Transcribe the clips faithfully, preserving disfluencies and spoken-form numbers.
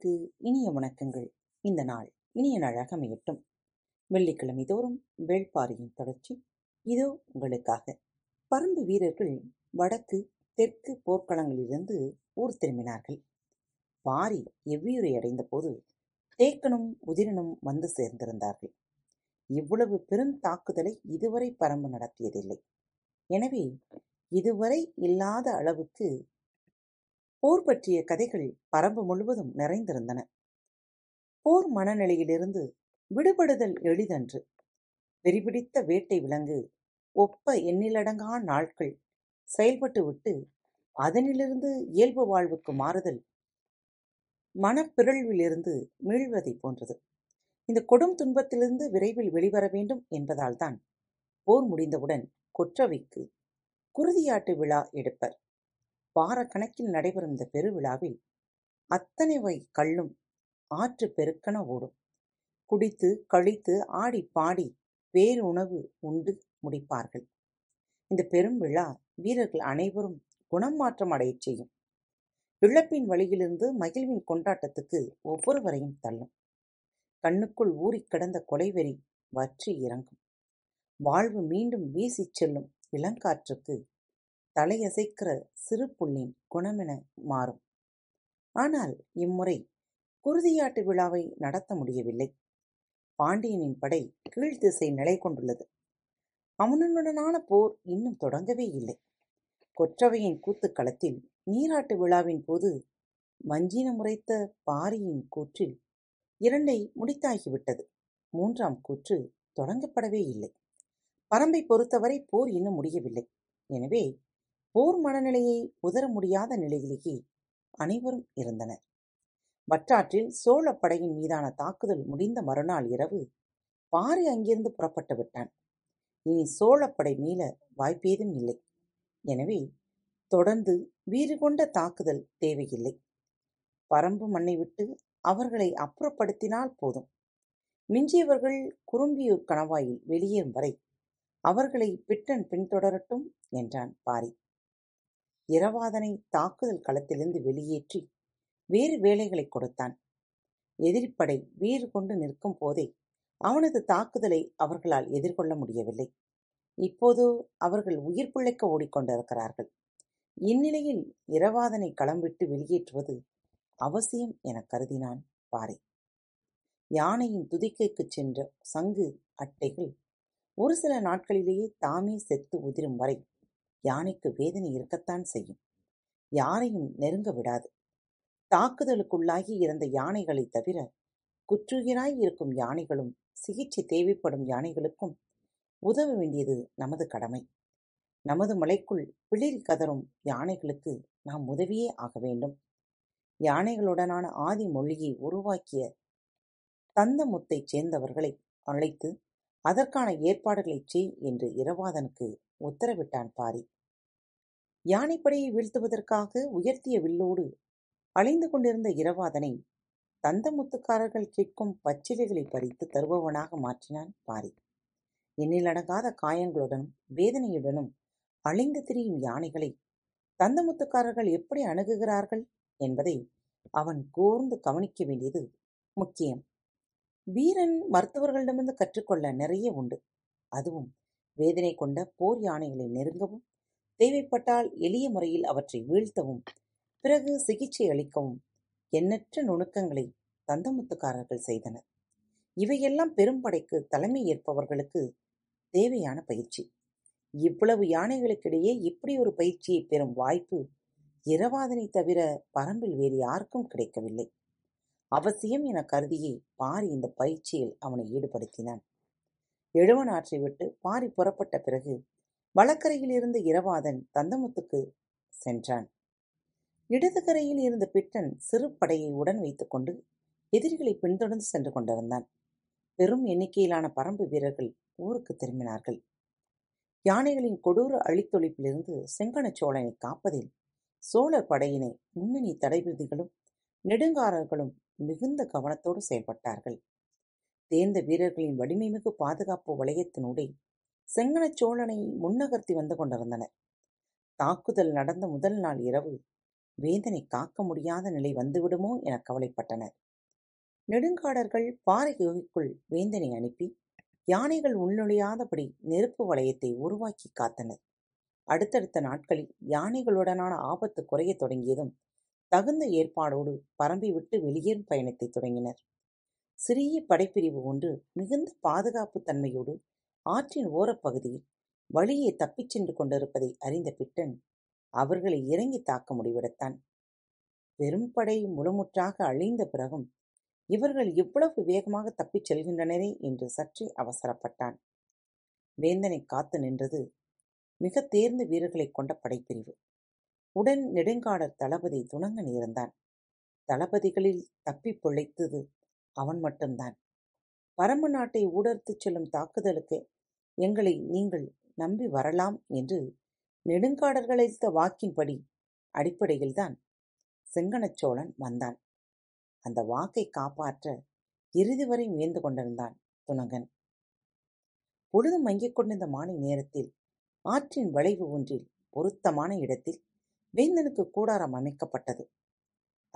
நேயர்களுக்கு இனிய வணக்கங்கள். இந்த நாள் இனிய நாளாக அமையட்டும். வெள்ளிக்கிழமை தோறும் வேள்பாரியின் தொடர்ச்சி இதோ உங்களுக்காக. பறம்பு வீரர்கள் வடக்கு தெற்கு போர்க்களங்களிலிருந்து ஊர் திரும்பினார்கள். பாரி எவ்வியூரை அடைந்த போது தேக்கனும் உதிரனும் வந்து சேர்ந்திருந்தார்கள். இவ்வளவு பெரும் தாக்குதலை இதுவரை பறம்பு நடத்தியதில்லை. எனவே இதுவரை இல்லாத அளவுக்கு போர் பற்றிய கதைகள் பறம்பு முழுவதும் நிறைந்திருந்தன. போர் மனநிலையிலிருந்து விடுபடுதல் எளிதன்று. வெறிபிடித்த வேட்டை விலங்கு ஒப்ப எண்ணிலடங்கா நாட்கள் செயல்பட்டுவிட்டு அதனிலிருந்து இயல்பு வாழ்வுக்கு மாறுதல் மனப்பிறழ்விலிருந்து மீழ்வதை போன்றது. இந்த கொடும் துன்பத்திலிருந்து விரைவில் வெளிவர வேண்டும் என்பதால் தான் போர் முடிந்தவுடன் கொற்றவைக்கு குருதியாட்டு விழா எடுப்பர். வார கணக்கில் நடைபெறும் இந்த பெருவிழாவில் அத்தனை வகை கள்ளும் ஆற்று பெருக்கன ஓடும். குடித்து கழித்து ஆடி பாடி வேறு உணவு உண்டு முடிப்பார்கள். இந்த பெரும் விழா வீரர்கள் அனைவரும் குணம் மாற்றம் அடைய செய்யும். இழப்பின் வழியிலிருந்து மகிழ்வின் கொண்டாட்டத்துக்கு ஒவ்வொருவரையும் தள்ளும். கண்ணுக்குள் ஊறி கிடந்த கொலைவெறி வற்றி இறங்கும். வாழ்வு மீண்டும் வீசி செல்லும் இளங்காற்றுக்கு தலையசைக்கிற சிறு புள்ளின் குணமென மாறும். ஆனால் இம்முறை குருதியாட்டு விழாவை நடத்த முடியவில்லை. பாண்டியனின் படை கீழ்த்திசை நிலை கொண்டுள்ளது. அவனுடனான போர் இன்னும் தொடங்கவே இல்லை. கொற்றவையின் கூத்துக்களத்தில் நீராட்டு விழாவின் போது வஞ்சின முறைத்த பாரியின் கூற்றில் இரண்டை முடித்தாகிவிட்டது. மூன்றாம் கூற்று தொடங்கப்படவே இல்லை. பறம்பை பொறுத்தவரை போர் இன்னும் முடியவில்லை. எனவே போர் மனநிலையை உதர முடியாத நிலையிலேயே அனைவரும் இருந்தனர். வற்றாற்றில் சோழப்படையின் மீதான தாக்குதல் முடிந்த மறுநாள் இரவு பாரி அங்கிருந்து புறப்பட்டு விட்டான். இனி சோழப்படை மீள வாய்ப்பேதும் இல்லை. எனவே தொடர்ந்து வீறு கொண்ட தாக்குதல் தேவையில்லை. பறம்பு மண்ணை விட்டு அவர்களை அப்புறப்படுத்தினால் போதும். மிஞ்சியவர்கள் குறும்பியூர் கணவாயில் வெளியேறும் வரை அவர்களை பிட்டன் பின்தொடரட்டும் என்றான் பாரி. இரவாதனை தாக்குதல் களத்திலிருந்து வெளியேற்றி வேறு வேலைகளை கொடுத்தான். எதிரிப்படை வீறு கொண்டு நிற்கும் போதே அவனது தாக்குதலை அவர்களால் எதிர்கொள்ள முடியவில்லை. இப்போது அவர்கள் உயிர் பிழைக்க ஓடிக்கொண்டிருக்கிறார்கள். இந்நிலையில் இரவாதனை களம் விட்டு வெளியேற்றுவது அவசியம் என கருதினான் பாரி. யானையின் துதிக்கைக்கு சென்ற சங்கு அட்டைகள் ஒரு சில நாட்களிலேயே தாமே செத்து உதிரும் வரை யானைக்கு வேதனை இருக்கத்தான் செய்யும். யாரையும் நெருங்க விடாது. தாக்குதலுக்குள்ளாகி இறந்த யானைகளை தவிர குற்றுயிராய் இருக்கும் யானைகளும் சிகிச்சை தேவைப்படும் யானைகளுக்கும் உதவ வேண்டியது நமது கடமை. நமது மலைக்குள் பிளிர் கதறும் யானைகளுக்கு நாம் உதவியே ஆக வேண்டும். யானைகளுடனான ஆதி மொழியை உருவாக்கிய தந்தமுத்தைச் சேர்ந்தவர்களை அழைத்து அதற்கான ஏற்பாடுகளை செய் என்று இரவாதனுக்கு உத்தரவிட்டான் பாரி. யானைப்படையை வீழ்த்துவதற்காக உயர்த்திய வில்லோடு அலைந்து கொண்டிருந்த இரவாதனை தந்தமுத்துக்காரர்கள் கேட்கும் பச்சிலைகளை பறித்து தருபவனாக மாற்றினான் பாரி. எண்ணிலடங்காத காயங்களுடனும் வேதனையுடனும் அலைந்து திரியும் யானைகளை தந்தமுத்துக்காரர்கள் எப்படி அணுகுகிறார்கள் என்பதை அவன் கூர்ந்து கவனிக்க வேண்டியது முக்கியம். வீரன் மருத்துவர்களிடமிருந்து கற்றுக்கொள்ள நிறைய உண்டு. அதுவும் வேதனை கொண்ட போர் யானைகளை நெருங்கவும், தேவைப்பட்டால் எளிய முறையில் அவற்றை வீழ்த்தவும், பிறகு சிகிச்சை அளிக்கவும் எண்ணற்ற நுணுக்கங்களை தந்தமுத்துக்காரர்கள் செய்தனர். இவையெல்லாம் பெரும்படைக்கு தலைமை ஏற்பவர்களுக்கு தேவையான பயிற்சி. இவ்வளவு யானைகளுக்கிடையே இப்படி ஒரு பயிற்சியை பெறும் வாய்ப்பு இரவாதனை தவிர பறம்பில் வேறு யாருக்கும் கிடைக்கவில்லை. அவசியம் என கருதியே பாரி இந்த பயிற்சியில் அவனை ஈடுபடுத்தினான். எழுவனாற்றை விட்டு பாரி புறப்பட்ட பிறகு வலக்கரையில் இருந்து இரவாதன் தந்தமுத்துக்கு சென்றான். இடதுகரையில் இருந்த பிட்டன் சிறு படையை உடன் வைத்துக்கொண்டு எதிரிகளை பின்தொடர்ந்து சென்று கொண்டிருந்தான். பெரும் எண்ணிக்கையிலான பறம்பு வீரர்கள் ஊருக்கு திரும்பினார்கள். யானைகளின் கொடூர அழித்தொழிப்பிலிருந்து செங்கணச்சோழனை காப்பதில் சோழர் படையினை முன்னணி தடைவிதிகளும் நெடுங்காரர்களும் மிகுந்த கவனத்தோடு செயல்பட்டார்கள். தேர்ந்த வீரர்களின் வலிமைமிகு பாதுகாப்பு வளையத்தினூடே செங்கணச்சோழனை முன்னகர்த்தி வந்து கொண்டிருந்தனர். தாக்குதல் நடந்த முதல் நாள் இரவு வேந்தனை காக்க முடியாத நிலை வந்துவிடுமோ என கவலைப்பட்டனர். நெடுங்காடர்கள் பாறை குகைக்குள் வேந்தனை அனுப்பி யானைகள் உள்நுழையாதபடி நெருப்பு வளையத்தை உருவாக்கி காத்தனர். அடுத்தடுத்த நாட்களில் யானைகளுடனான ஆபத்து குறைய தொடங்கியதும் தகுந்த ஏற்பாடோடு பரம்பி விட்டு வெளியேறும் பயணத்தை தொடங்கினர். சிறிய படைப்பிரிவு ஒன்று மிகுந்த பாதுகாப்பு தன்மையோடு ஆற்றின் ஓரப்பகுதியில் வழியே தப்பிச் சென்று கொண்டிருப்பதை அறிந்த பிட்டன் அவர்களை இறங்கி தாக்க முடிவெடுத்தான். பெரும்படை முழுமுற்றாக அழிந்த பிறகும் இவர்கள் இவ்வளவு வேகமாக தப்பிச் செல்கின்றனரே என்று சற்றே அவசரப்பட்டான். வேந்தனை காத்து நின்றது மிக தேர்ந்த வீரர்களை கொண்ட படைப்பிரிவு. உடன் நெடுங்காடர் தளபதி துணங்க நேர்ந்தான். தளபதிகளில் தப்பி பிழைத்தது அவன் மட்டும்தான். பரம நாட்டை ஊடறுத்துச் செல்லும் தாக்குதலுக்கு எங்களை நீங்கள் நம்பி வரலாம் என்று நெடுங்காடர்களளித்த வாக்கின்படி அடிப்படையில்தான் செங்கணச்சோழன் வந்தான். அந்த வாக்கை காப்பாற்ற இறுதி வரை முயன்று கொண்டிருந்தான் துணங்கன். பொழுது மங்கிக் கொண்டிருந்த மாலை நேரத்தில் ஆற்றின் வளைவு ஒன்றில் பொருத்தமான இடத்தில் வேந்தனுக்கு கூடாரம் அமைக்கப்பட்டது.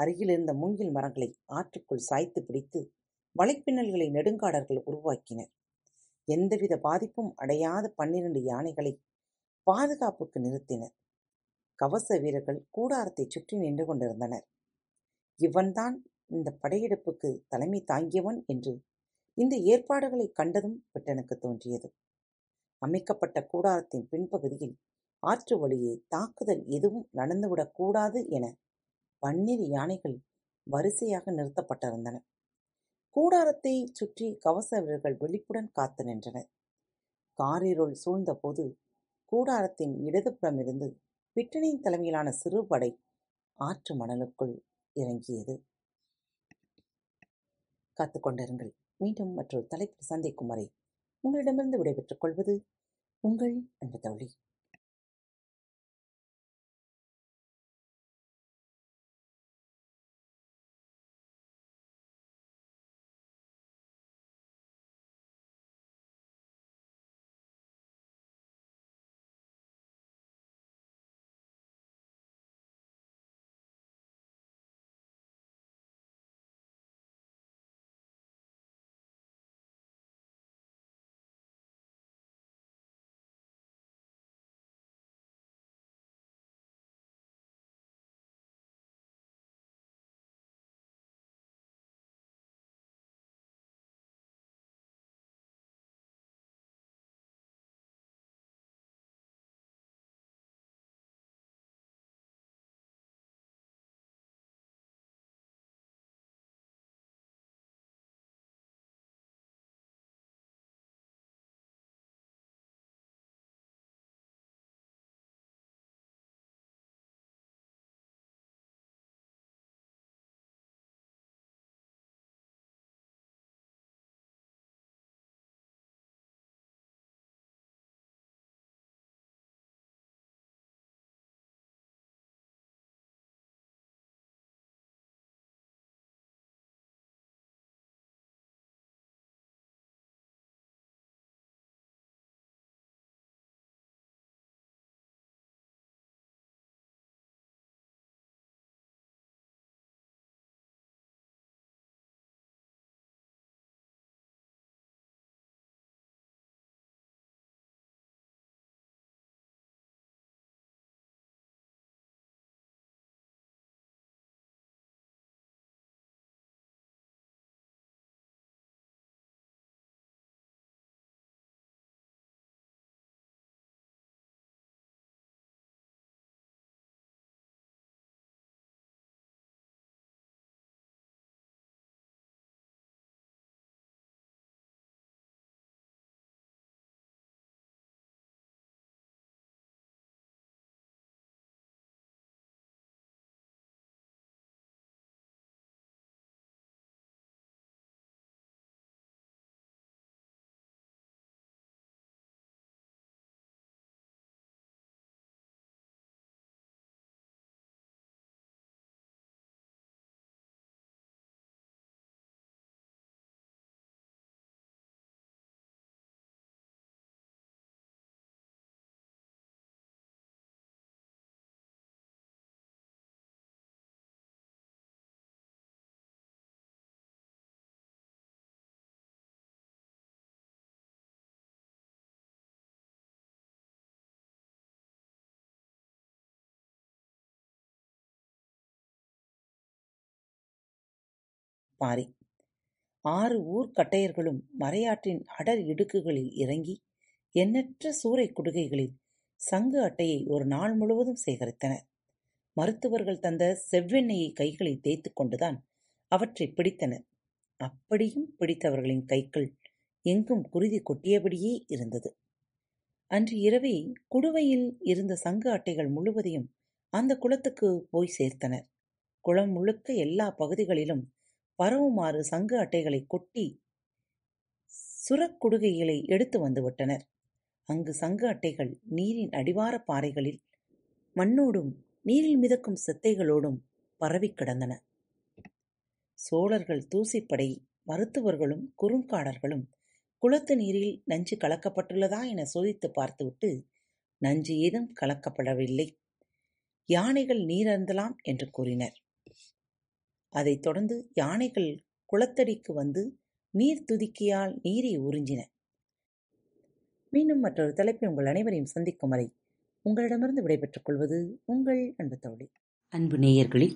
அருகிலிருந்த மூங்கில் மரங்களை ஆற்றுக்குள் சாய்த்து பிடித்து வலைப்பின்னல்களை நெடுங்காடர்கள் உருவாக்கினர். எந்தவித பாதிப்பும் அடையாத பன்னிரண்டு யானைகளை பாதுகாப்புக்கு நிறுத்தினர். கவச வீரர்கள் கூடாரத்தை சுற்றி நின்று கொண்டிருந்தனர். இவன்தான் இந்த படையெடுப்புக்கு தலைமை தாங்கியவன் என்று இந்த ஏற்பாடுகளை கண்டதும் பிட்டனுக்கு தோன்றியது. அமைக்கப்பட்ட கூடாரத்தின் பின்பகுதியில் ஆற்று வழியே தாக்குதல் எதுவும் நடந்துவிடக்கூடாது என பன்னிரு யானைகள் வரிசையாக நிறுத்தப்பட்டிருந்தன. கூடாரத்தை சுற்றி கவச வீரர்கள் விழிப்புடன் காத்து நின்றனர். காரிருள் சூழ்ந்தபோது கூடாரத்தின் இடதுபுறமிருந்து பிட்டனின் தலைமையிலான சிறுபடை ஆற்று மணலுக்குள் இறங்கியது. காத்துக்கொண்டிருங்கள். மீண்டும் மற்றொரு தலைப்பு சந்திக்கும் வரை உங்களிடமிருந்து விடைபெற்றுக் கொள்வது உங்கள் அன்பு தோழி. பாரி. ஆறு ஊர்க்கட்டையர்களும் மறையாற்றின் அடர் இடுக்குகளில் இறங்கி எண்ணற்ற சூறை குடுகைகளில் சங்கு அட்டையை ஒரு நாள் முழுவதும் சேகரித்தனர். மருத்துவர்கள் தந்த செவ்வெண்ணெயை கைகளில் தேய்த்து கொண்டுதான் அவற்றை பிடித்தனர். அப்படியும் பிடித்தவர்களின் கைகள் எங்கும் குருதி கொட்டியபடியே இருந்தது. அன்று இரவே குடுவையில் இருந்த சங்கு அட்டைகள் முழுவதையும் அந்த குளத்துக்கு போய் சேர்த்தனர். குளம் முழுக்க எல்லா பகுதிகளிலும் பரவுமாறு சங்கு அட்டைகளை கொட்டி சுரக்குடுகைகளை எடுத்து வந்துவிட்டனர். அங்கு சங்கு அட்டைகள் நீரின் அடிவார பாறைகளில் மண்ணோடும் நீரில் மிதக்கும் செத்தைகளோடும் பரவி கிடந்தன. சோழர்கள் தூசிப்படை மருத்துவர்களும் குறுங்காடர்களும் குளத்து நீரில் நஞ்சு கலக்கப்பட்டுள்ளதா என சோதித்து பார்த்துவிட்டு நஞ்சு ஏதும் கலக்கப்படவில்லை, யானைகள் நீரந்தலாம் என்று கூறினர். அதைத் தொடர்ந்து யானைகள் குளத்தடிக்கு வந்து நீர் துதிக்கியால் நீரை உறிஞ்சின. மீண்டும் மற்றொரு தலைப்பை உங்கள் அனைவரையும் சந்திக்கும் வரை உங்களிடமிருந்து விடைபெற்றுக் கொள்வது உங்கள் அன்பு தோழி. அன்பு நேயர்களில்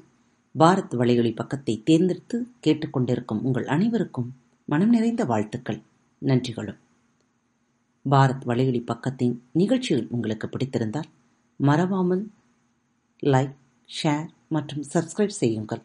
பாரத் வலையொலி பக்கத்தை தேர்ந்தெடுத்து கேட்டுக்கொண்டிருக்கும் உங்கள் அனைவருக்கும் மனம் நிறைந்த வாழ்த்துக்கள், நன்றிகளும். பாரத் வலையொலி பக்கத்தின் நிகழ்ச்சிகள் உங்களுக்கு பிடித்திருந்தால் மறவாமல் லைக், ஷேர் மற்றும் சப்ஸ்கிரைப் செய்யுங்கள்.